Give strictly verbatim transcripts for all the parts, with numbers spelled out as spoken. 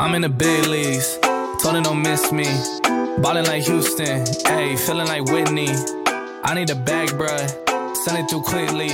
I'm in the big leagues, told her don't miss me. Ballin' like Houston, ayy, feelin' like Whitney. I need a bag, bruh, send it through quickly.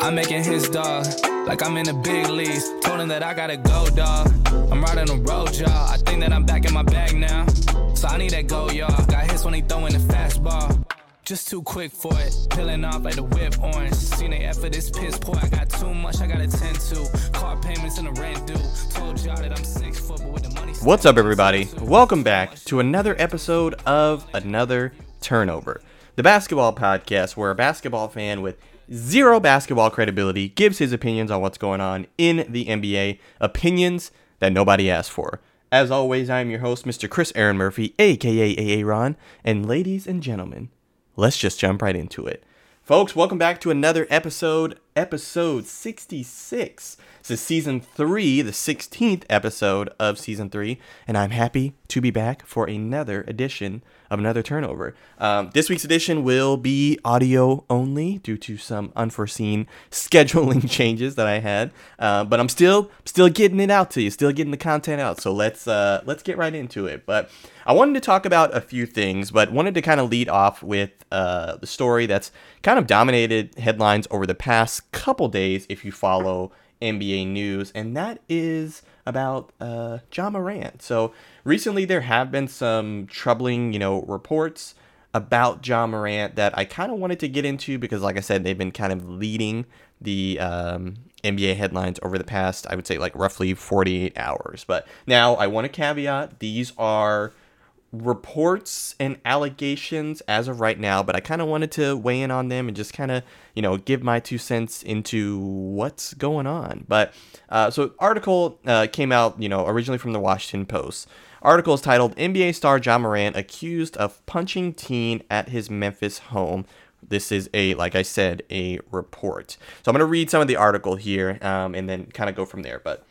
I'm making his dog, like I'm in the big leagues. Told him that I gotta go, dog. I'm riding the road, y'all. I think that I'm back in my bag now. So I need that go, y'all. Got hits when he throwin' the fastball. Just too quick for it, peeling off like the whip orange. Seen the effort, it's piss poor. I got too much, I gotta tend to. Car payments and the rent due. Told y'all that I'm six foot, but with the money. What's up, everybody? Welcome back to another episode of Another Turnover, the basketball podcast where a basketball fan with zero basketball credibility gives his opinions on what's going on in the N B A, opinions that nobody asked for. As always, I am your host, Mister Chris Aaron Murphy, aka A A Ron, and ladies and gentlemen, let's just jump right into it. Folks, welcome back to another episode, episode sixty-six. This is season three, the sixteenth episode of season three, and I'm happy to be back for another edition of Another Turnover. Um, this week's edition will be audio only due to some unforeseen scheduling changes that I had, uh, but I'm still still getting it out to you, still getting the content out. So let's uh, let's get right into it. But I wanted to talk about a few things, but wanted to kind of lead off with uh, the story that's kind of dominated headlines over the past couple days, if you follow N B A news, and that is about uh, Ja Morant. So recently there have been some troubling, you know, reports about Ja Morant that I kind of wanted to get into because, like I said, they've been kind of leading the um, N B A headlines over the past, I would say, like roughly forty-eight hours. But now I want to caveat, these are reports and allegations as of right now, but I kind of wanted to weigh in on them and just kind of, you know, give my two cents into what's going on. But uh, so article uh, came out, you know, originally from the Washington Post. Article is titled N B A Star Ja Morant Accused of Punching Teen at His Memphis Home. This is a, like I said, a report. So I'm going to read some of the article here um, and then kind of go from there. But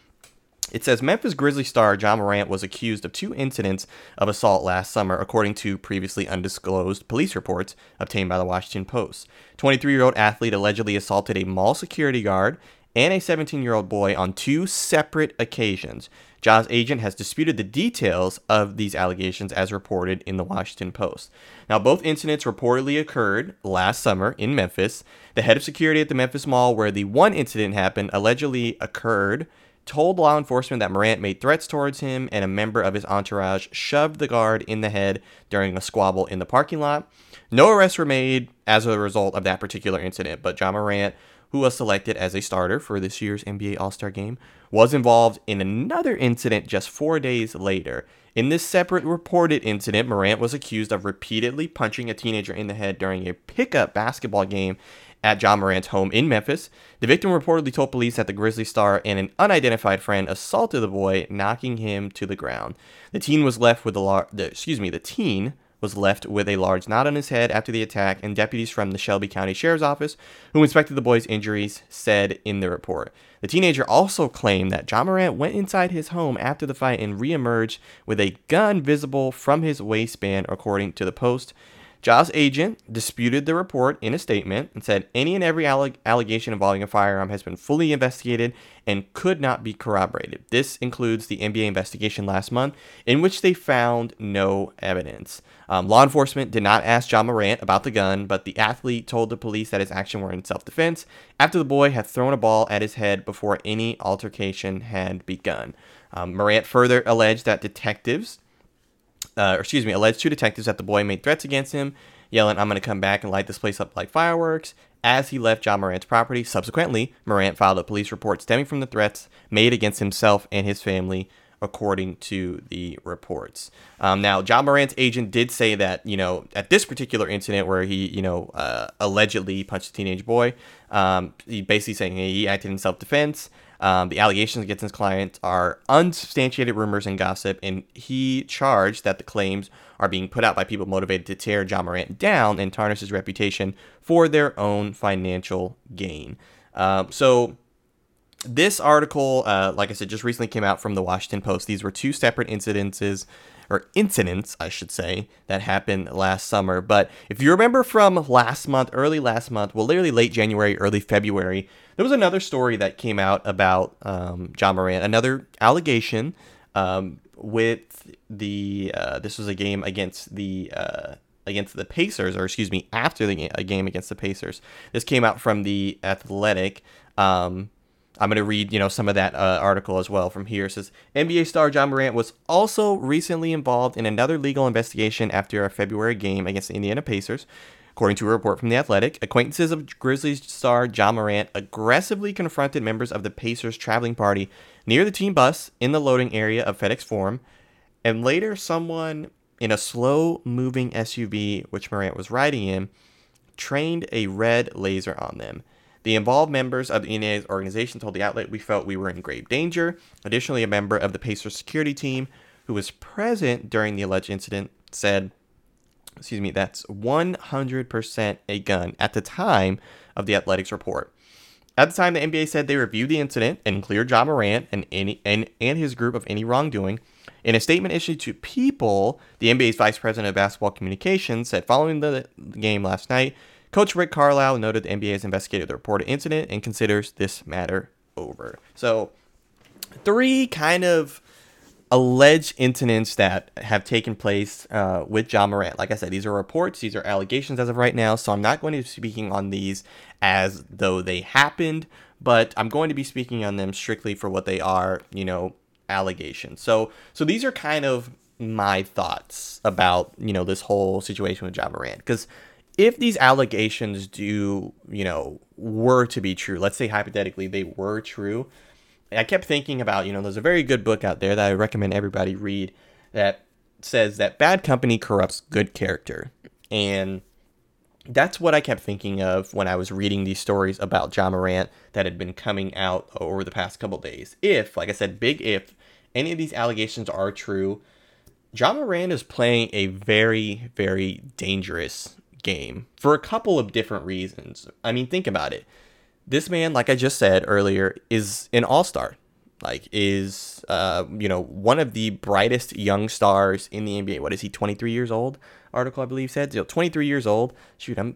it says Memphis Grizzlies star Ja Morant was accused of two incidents of assault last summer, according to previously undisclosed police reports obtained by the Washington Post. twenty-three-year-old athlete allegedly assaulted a mall security guard and a seventeen-year-old boy on two separate occasions. Ja's agent has disputed the details of these allegations as reported in the Washington Post. Now, both incidents reportedly occurred last summer in Memphis. The head of security at the Memphis Mall, where the one incident happened, allegedly occurred, told law enforcement that Morant made threats towards him and a member of his entourage shoved the guard in the head during a squabble in the parking lot. No arrests were made as a result of that particular incident, but Ja Morant, who was selected as a starter for this year's N B A All-Star Game, was involved in another incident just four days later. In this separate reported incident, Morant was accused of repeatedly punching a teenager in the head during a pickup basketball game at Ja Morant's home in Memphis. The victim reportedly told police that the Grizzly star and an unidentified friend assaulted the boy, knocking him to the ground. The teen was left with a lar- the, excuse me, the teen was left with a large knot on his head after the attack, and deputies from the Shelby County Sheriff's Office, who inspected the boy's injuries, said in the report. The teenager also claimed that Ja Morant went inside his home after the fight and reemerged with a gun visible from his waistband, according to the Post. Ja's agent disputed the report in a statement and said any and every alleg- allegation involving a firearm has been fully investigated and could not be corroborated. This includes the N B A investigation last month, in which they found no evidence. Um, law enforcement did not ask Ja Morant about the gun, but the athlete told the police that his actions were in self-defense after the boy had thrown a ball at his head before any altercation had begun. Um, Morant further alleged that detectives... Uh, or excuse me, alleged two detectives that the boy made threats against him, yelling, "I'm going to come back and light this place up like fireworks," as he left Ja Morant's property. Subsequently, Morant filed a police report stemming from the threats made against himself and his family, according to the reports. Um, now, Ja Morant's agent did say that, you know, at this particular incident where he, you know, uh, allegedly punched a teenage boy, um, he basically saying hey, he acted in self-defense. Um, the allegations against his client are unsubstantiated rumors and gossip, and he charged that the claims are being put out by people motivated to tear Ja Morant down and tarnish his reputation for their own financial gain. Um, so this article, uh, like I said, just recently came out from the Washington Post. These were two separate incidences, or incidents, I should say, that happened last summer. But if you remember from last month, early last month, well, literally late January, early February, there was another story that came out about um, Ja Morant, another allegation Um, with the uh, this was a game against the uh, against the Pacers, or excuse me, after the a game against the Pacers. This came out from The Athletic. Um, I'm going to read, you know, some of that uh, article as well from here. It says, N B A star Ja Morant was also recently involved in another legal investigation after a February game against the Indiana Pacers. According to a report from The Athletic, acquaintances of Grizzlies star Ja Morant aggressively confronted members of the Pacers traveling party near the team bus in the loading area of FedEx Forum, and later someone in a slow-moving S U V, which Morant was riding in, trained a red laser on them. The involved members of the N B A organization told the outlet, "We felt we were in grave danger." Additionally, a member of the Pacers security team who was present during the alleged incident said, excuse me, that's one hundred percent a gun at the time of the Athletic's report. At the time, the N B A said they reviewed the incident and cleared Ja Morant and, any, and, and his group of any wrongdoing. In a statement issued to People, the N B A's vice president of basketball communications said following the game last night, Coach Rick Carlisle noted the N B A has investigated the reported incident and considers this matter over. So, three kind of alleged incidents that have taken place uh, with Ja Morant. Like I said, these are reports, these are allegations as of right now, so I'm not going to be speaking on these as though they happened, but I'm going to be speaking on them strictly for what they are, you know, allegations. So, so these are kind of my thoughts about, you know, this whole situation with Ja Morant, because if these allegations do, you know, were to be true, let's say hypothetically they were true, I kept thinking about, you know, there's a very good book out there that I recommend everybody read that says that bad company corrupts good character. And that's what I kept thinking of when I was reading these stories about Ja Morant that had been coming out over the past couple days. If, like I said, big if, any of these allegations are true, Ja Morant is playing a very, very dangerous game for a couple of different reasons. I mean, think about it. This man, like I just said earlier, is an all-star, like is, uh, you know, one of the brightest young stars in the N B A. What is he, twenty-three years old? Article, I believe, said. So twenty-three years old. Shoot, I'm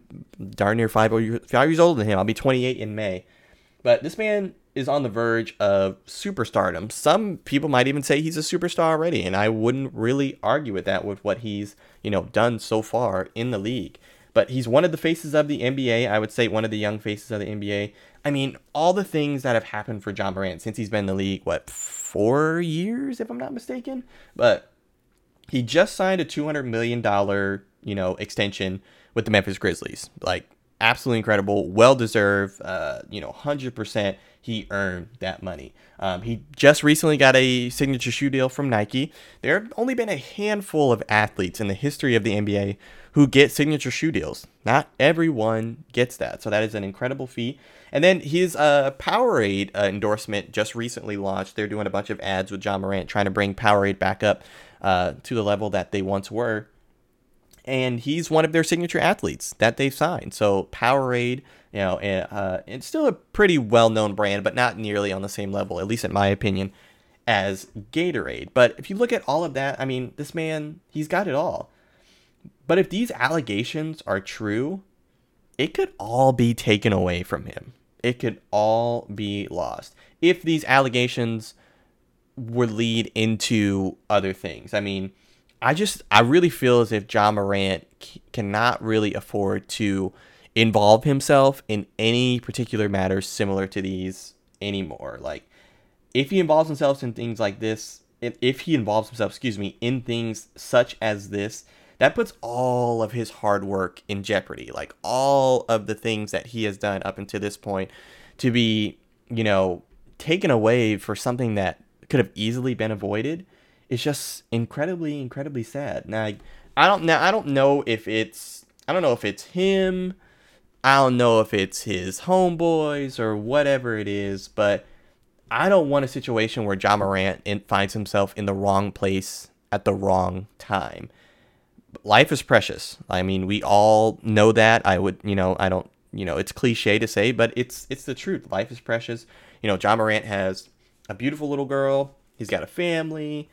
darn near five, five years older than him. I'll be twenty-eight in May. But this man is on the verge of superstardom. Some people might even say he's a superstar already, and I wouldn't really argue with that with what he's, you know, done so far in the league. But he's one of the faces of the N B A. I would say one of the young faces of the N B A. I mean, all the things that have happened for Ja Morant since he's been in the league, what, four years, if I'm not mistaken? But he just signed a two hundred million dollars, you know, extension with the Memphis Grizzlies. Like, absolutely incredible. Well-deserved, uh, you know, one hundred percent he earned that money. Um, he just recently got a signature shoe deal from Nike. There have only been a handful of athletes in the history of the N B A who get signature shoe deals. Not everyone gets that. So that is an incredible feat. And then his uh, Powerade uh, endorsement just recently launched. They're doing a bunch of ads with Ja Morant, trying to bring Powerade back up uh, to the level that they once were. And he's one of their signature athletes that they've signed. So Powerade, you know, uh, it's still a pretty well-known brand, but not nearly on the same level, at least in my opinion, as Gatorade. But if you look at all of that, I mean, this man, he's got it all. But if these allegations are true, it could all be taken away from him. It could all be lost if these allegations would lead into other things. I mean, I just, I really feel as if Ja Morant c- cannot really afford to involve himself in any particular matters similar to these anymore. Like, if he involves himself in things like this, if, if he involves himself, excuse me, in things such as this, that puts all of his hard work in jeopardy, like all of the things that he has done up until this point to be, you know, taken away for something that could have easily been avoided. It's just incredibly, incredibly sad. Now, I don't now I don't know if it's I don't know if it's him. I don't know if it's his homeboys or whatever it is, but I don't want a situation where Ja Morant finds himself in the wrong place at the wrong time. Life is precious. I mean, we all know that. I would, you know, I don't, you know, it's cliche to say, but it's it's the truth. Life is precious. You know, Ja Morant has a beautiful little girl. He's got a family.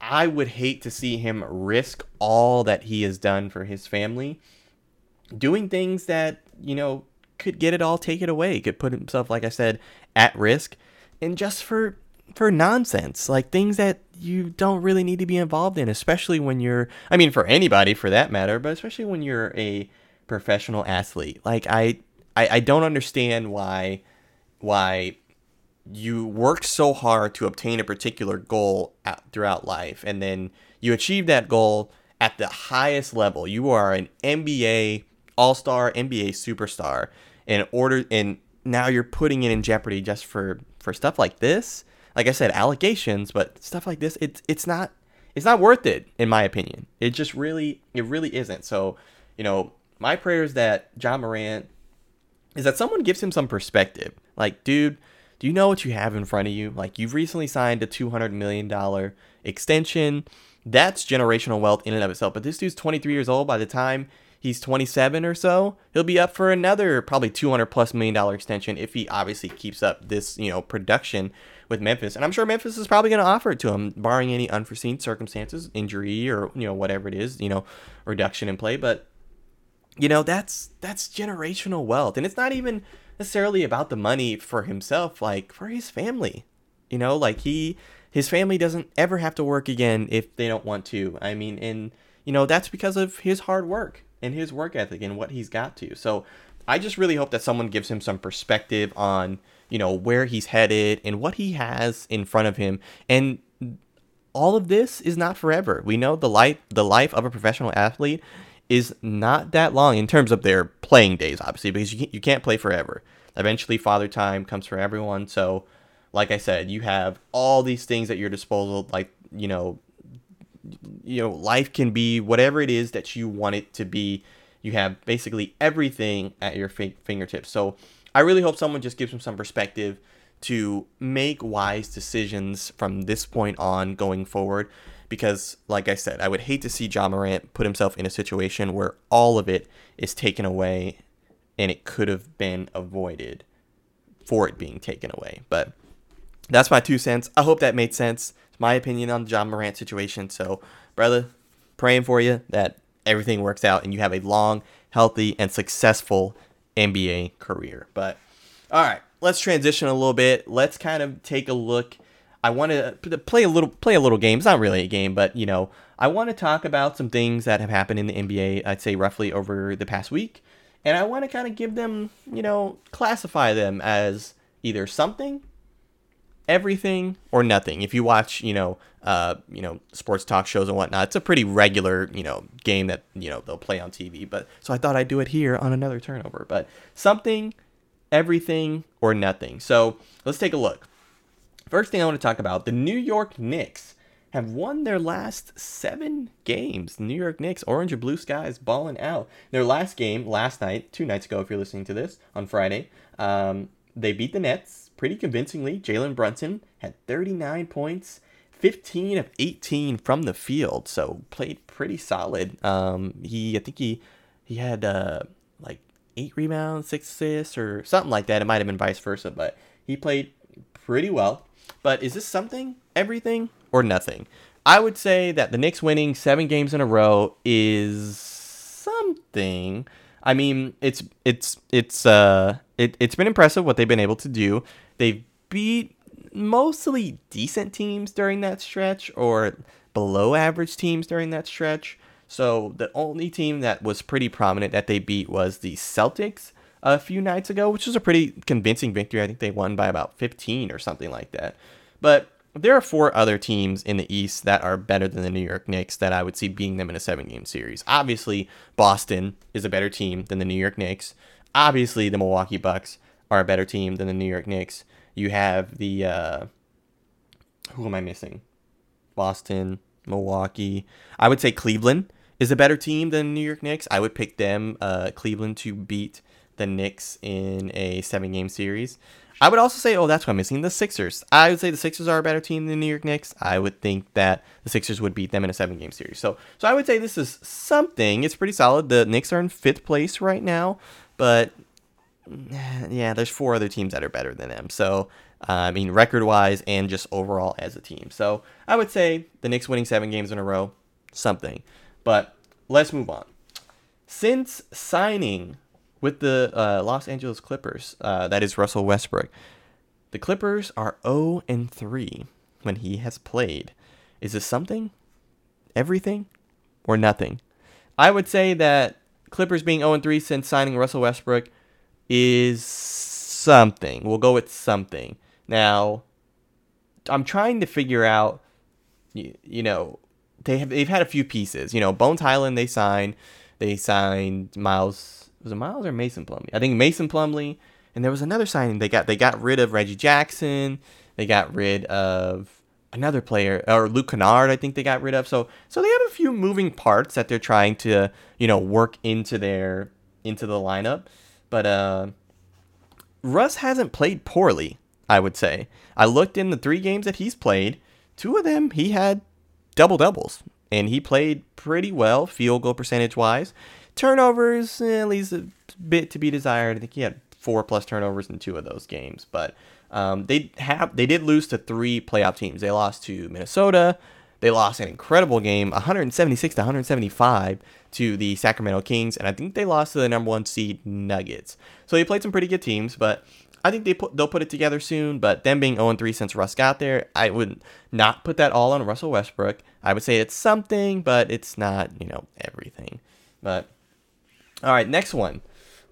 I would hate to see him risk all that he has done for his family, doing things that, you know, could get it all taken away, could put himself, like I said, at risk. And just for for nonsense, like things that you don't really need to be involved in, especially when you're, I mean, for anybody for that matter, but especially when you're a professional athlete. Like, I, I, I don't understand why, why you work so hard to obtain a particular goal out, throughout life, and then you achieve that goal at the highest level. You are an N B A all-star, N B A superstar, in order, and now you're putting it in jeopardy just for, for stuff like this. Like I said, allegations, but stuff like this, it's it's not it's not worth it, in my opinion. It just really it really isn't. So, you know, my prayer is that Ja Morant is that someone gives him some perspective. Like, dude, do you know what you have in front of you? Like, you've recently signed a two hundred million dollars extension. That's generational wealth in and of itself. But this dude's twenty-three years old. By the time he's twenty-seven or so, he'll be up for another probably two hundred plus million dollar extension if he obviously keeps up this, you know, production with Memphis. And I'm sure Memphis is probably going to offer it to him, barring any unforeseen circumstances, injury or, you know, whatever it is, you know, reduction in play. But, you know, that's that's generational wealth. And it's not even necessarily about the money for himself, like for his family, you know, like he his family doesn't ever have to work again if they don't want to. I mean, and, you know, that's because of his hard work and his work ethic and what he's got to. So I just really hope that someone gives him some perspective on, you know, where he's headed and what he has in front of him. And all of this is not forever. We know the life, the life of a professional athlete is not that long in terms of their playing days, obviously, because you can't, you can't play forever. Eventually, father time comes for everyone. So, like I said, you have all these things at your disposal, like, you know, you know, life can be whatever it is that you want it to be. You have basically everything at your fingertips. So I really hope someone just gives him some perspective to make wise decisions from this point on going forward. Because, like I said, I would hate to see Ja Morant put himself in a situation where all of it is taken away and it could have been avoided for it being taken away. But that's my two cents. I hope that made sense. It's my opinion on the Ja Morant situation. So, brother, praying for you that everything works out and you have a long, healthy, and successful N B A career. But, all right, let's transition a little bit. Let's kind of take a look. I want to play a little play a little game. It's not really a game, but, you know, I want to talk about some things that have happened in the N B A, I'd say roughly over the past week. And I want to kind of give them, you know, classify them as either something, everything, or nothing. If you watch, you know, uh, you know, sports talk shows and whatnot, it's a pretty regular, you know, game that, you know, they'll play on T V. But so I thought I'd do it here on Another Turnover. But something, everything, or nothing. So let's take a look. First thing I want to talk about, the New York Knicks have won their last seven games. New York Knicks, orange and blue skies, balling out. Their last game last night, two nights ago if you're listening to this, on Friday, um, they beat the Nets pretty convincingly. Jalen Brunson had thirty-nine points, fifteen of eighteen from the field, so played pretty solid. Um, he, I think he, he had uh, like eight rebounds, six assists, or something like that. It might have been vice versa, but he played pretty well. But is this something, everything, or nothing? I would say that the Knicks winning seven games in a row is something. I mean, it's it's it's uh it, it's been impressive what they've been able to do. They've beat mostly decent teams during that stretch, or below average teams during that stretch. So the only team that was pretty prominent that they beat was the Celtics a few nights ago, which was a pretty convincing victory. I think they won by about fifteen or something like that. But there are four other teams in the East that are better than the New York Knicks that I would see beating them in a seven-game series. Obviously, Boston is a better team than the New York Knicks. Obviously, the Milwaukee Bucks are a better team than the New York Knicks. You have the... Uh, who am I missing? Boston, Milwaukee. I would say Cleveland is a better team than the New York Knicks. I would pick them, uh, Cleveland, to beat the Knicks in a seven-game series. I would also say, oh, that's what I'm missing, the Sixers. I would say the Sixers are a better team than the New York Knicks. I would think that the Sixers would beat them in a seven-game series. So so I would say this is something. It's pretty solid. The Knicks are in fifth place right now, but, yeah, there's four other teams that are better than them. So, uh, I mean, record-wise and just overall as a team. So I would say the Knicks winning seven games in a row, something. But let's move on. Since signing with the uh, Los Angeles Clippers, uh, that is Russell Westbrook, The Clippers are oh and three when he has played. Is this something, everything, or nothing? I would say that Clippers being oh and three since signing Russell Westbrook is something. We'll go with something. Now, I'm trying to figure out, you, you know, they have, they've had a few pieces. You know, Bones Hyland, they signed. They signed Miles. Was it Miles or Mason Plumlee? I think Mason Plumlee. And there was another signing they got. They got rid of Reggie Jackson. They got rid of another player, or Luke Kennard, I think they got rid of. So so they have a few moving parts that they're trying to, you know, work into their into the lineup. But uh, Russ hasn't played poorly, I would say. I looked in the three games that he's played. Two of them, he had double-doubles. And he played pretty well, field goal percentage-wise. Turnovers, eh, at least a bit to be desired. I think he had four-plus turnovers in two of those games. But um, they have they did lose to three playoff teams. They lost to Minnesota. They lost an incredible game, one seventy-six to one seventy-five, to the Sacramento Kings. And I think they lost to the number one seed Nuggets. So they played some pretty good teams, but I think they put, they'll put it together soon, but them being oh and three since Russ got there, I would not put that all on Russell Westbrook. I would say it's something, but it's not, you know, everything. But, all right, next one.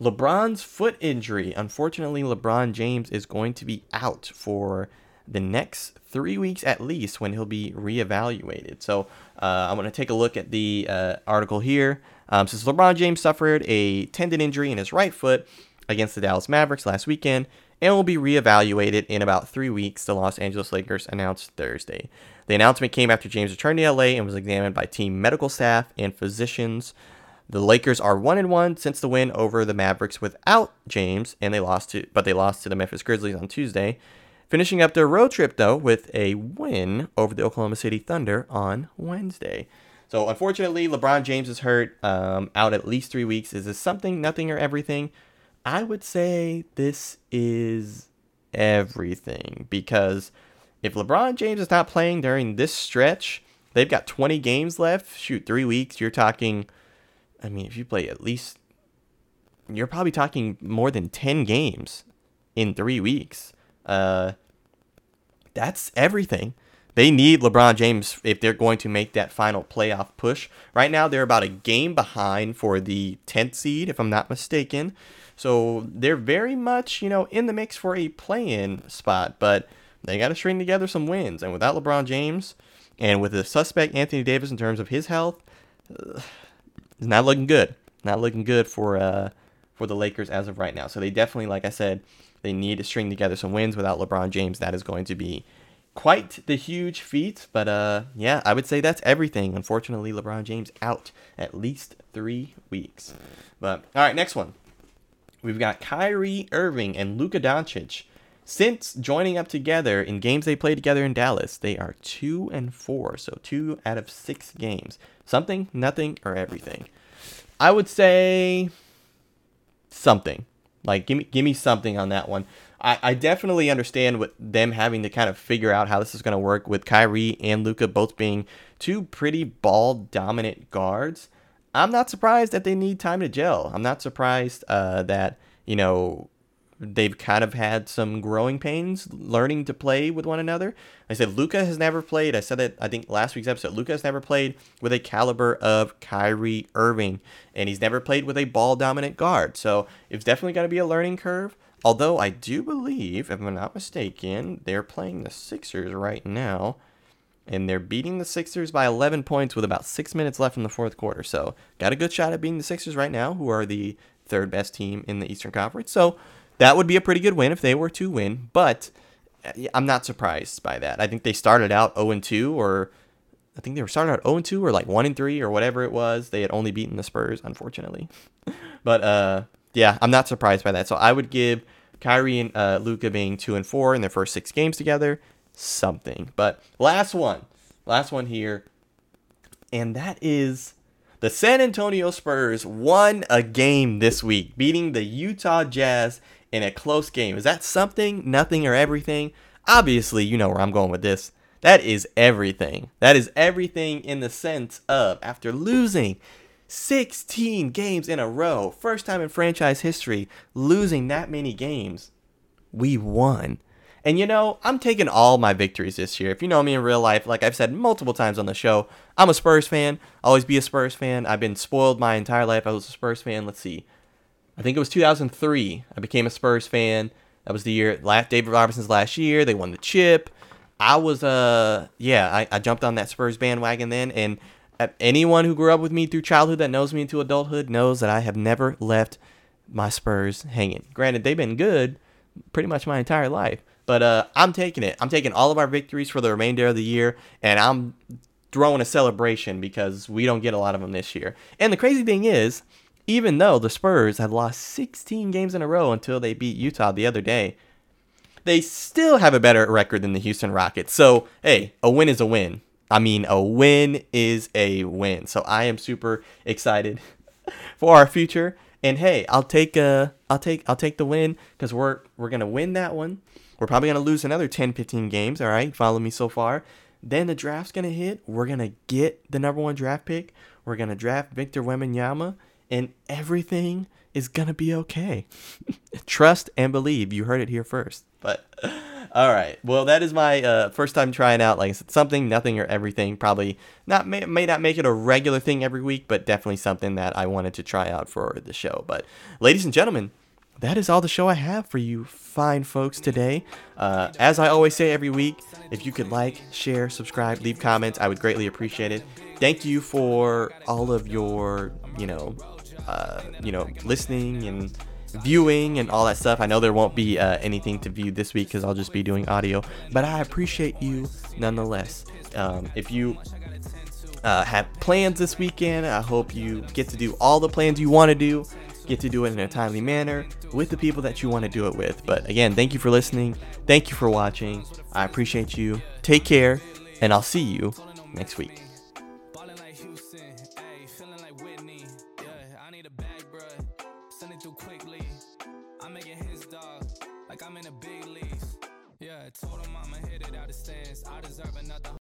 LeBron's foot injury. Unfortunately, LeBron James is going to be out for the next three weeks at least when he'll be reevaluated. So uh, I'm going to take a look at the uh, article here. Um, since LeBron James suffered a tendon injury in his right foot against the Dallas Mavericks last weekend, and will be reevaluated in about three weeks, the Los Angeles Lakers announced Thursday. The announcement came after James returned to L A and was examined by team medical staff and physicians. The Lakers are one and one since the win over the Mavericks without James, and they lost to, but they lost to the Memphis Grizzlies on Tuesday, finishing up their road trip though with a win over the Oklahoma City Thunder on Wednesday. So unfortunately, LeBron James is hurt, um, out at least three weeks. Is this something, nothing, or everything? I would say this is everything, because if LeBron James is not playing during this stretch, they've got twenty games left. Shoot, three weeks. You're talking, I mean, if you play at least, you're probably talking more than ten games in three weeks. Uh, that's everything. They need LeBron James if they're going to make that final playoff push. Right now, they're about a game behind for the tenth seed, if I'm not mistaken. So they're very much, you know, in the mix for a play-in spot, but they got to string together some wins. And without LeBron James and with the suspect Anthony Davis in terms of his health, uh, it's not looking good. Not looking good for uh, for the Lakers as of right now. So they definitely, like I said, they need to string together some wins without LeBron James. That is going to be quite the huge feat. But uh, yeah, I would say that's everything. Unfortunately, LeBron James out at least three weeks. But all right, next one. We've got Kyrie Irving and Luka Doncic. Since joining up together in games they played together in Dallas, they are two and four, so two out of six games. Something, nothing, or everything. I would say something. Like, give me, give me something on that one. I, I definitely understand what them having to kind of figure out how this is going to work with Kyrie and Luka both being two pretty ball-dominant guards. I'm not surprised that they need time to gel. I'm not surprised uh, that, you know, they've kind of had some growing pains learning to play with one another. I said Luka has never played. I said that, I think, last week's episode. Luka has never played with a caliber of Kyrie Irving, and he's never played with a ball-dominant guard. So it's definitely going to be a learning curve, although I do believe, if I'm not mistaken, they're playing the Sixers right now. And they're beating the Sixers by eleven points with about six minutes left in the fourth quarter. So got a good shot at beating the Sixers right now, who are the third best team in the Eastern Conference. So that would be a pretty good win if they were to win. But I'm not surprised by that. I think they started out oh and two, or I think they were started out oh and two or like one and three or whatever it was. They had only beaten the Spurs, unfortunately. But uh, yeah, I'm not surprised by that. So I would give Kyrie and uh, Luka being two and four in their first six games together something. But last one, last one here, and that is the San Antonio Spurs won a game this week, beating the Utah Jazz in a close game. Is that something, nothing, or everything? Obviously, you know where I'm going with this. That is everything. That is everything in the sense of after losing sixteen games in a row, first time in franchise history, losing that many games, we won. And, you know, I'm taking all my victories this year. If you know me in real life, like I've said multiple times on the show, I'm a Spurs fan. I'll always be a Spurs fan. I've been spoiled my entire life. I was a Spurs fan. Let's see. I think it was two thousand three. I became a Spurs fan. That was the year, last, David Robinson's last year. They won the chip. I was, uh, yeah, I, I jumped on that Spurs bandwagon then. And anyone who grew up with me through childhood that knows me into adulthood knows that I have never left my Spurs hanging. Granted, they've been good pretty much my entire life. But uh, I'm taking it. I'm taking all of our victories for the remainder of the year. And I'm throwing a celebration because we don't get a lot of them this year. And the crazy thing is, even though the Spurs had lost sixteen games in a row until they beat Utah the other day, they still have a better record than the Houston Rockets. So, hey, a win is a win. I mean, a win is a win. So I am super excited for our future. And hey, I'll take uh, I'll take I'll take the win because we're we're gonna win that one. We're probably gonna lose another ten, fifteen games. All right, follow me so far. Then the draft's gonna hit. We're gonna get the number one draft pick. We're gonna draft Victor Wembanyama. And everything is going to be okay. Trust and believe. You heard it here first. But, all right. Well, that is my uh, first time trying out, like I said, something, nothing, or everything. Probably not may, may not make it a regular thing every week, but definitely something that I wanted to try out for the show. But, ladies and gentlemen, that is all the show I have for you fine folks today. Uh, as I always say every week, if you could like, share, subscribe, leave comments, I would greatly appreciate it. Thank you for all of your, you know... Uh, you know, listening and viewing and all that stuff. I know there won't be uh, anything to view this week because I'll just be doing audio, but I appreciate you nonetheless. Um, if you uh, have plans this weekend, I hope you get to do all the plans you want to do, get to do it in a timely manner with the people that you want to do it with. But again, thank you for listening. Thank you for watching. I appreciate you. Take care, and I'll see you next week. Told him I'ma hit it out of stance. I deserve another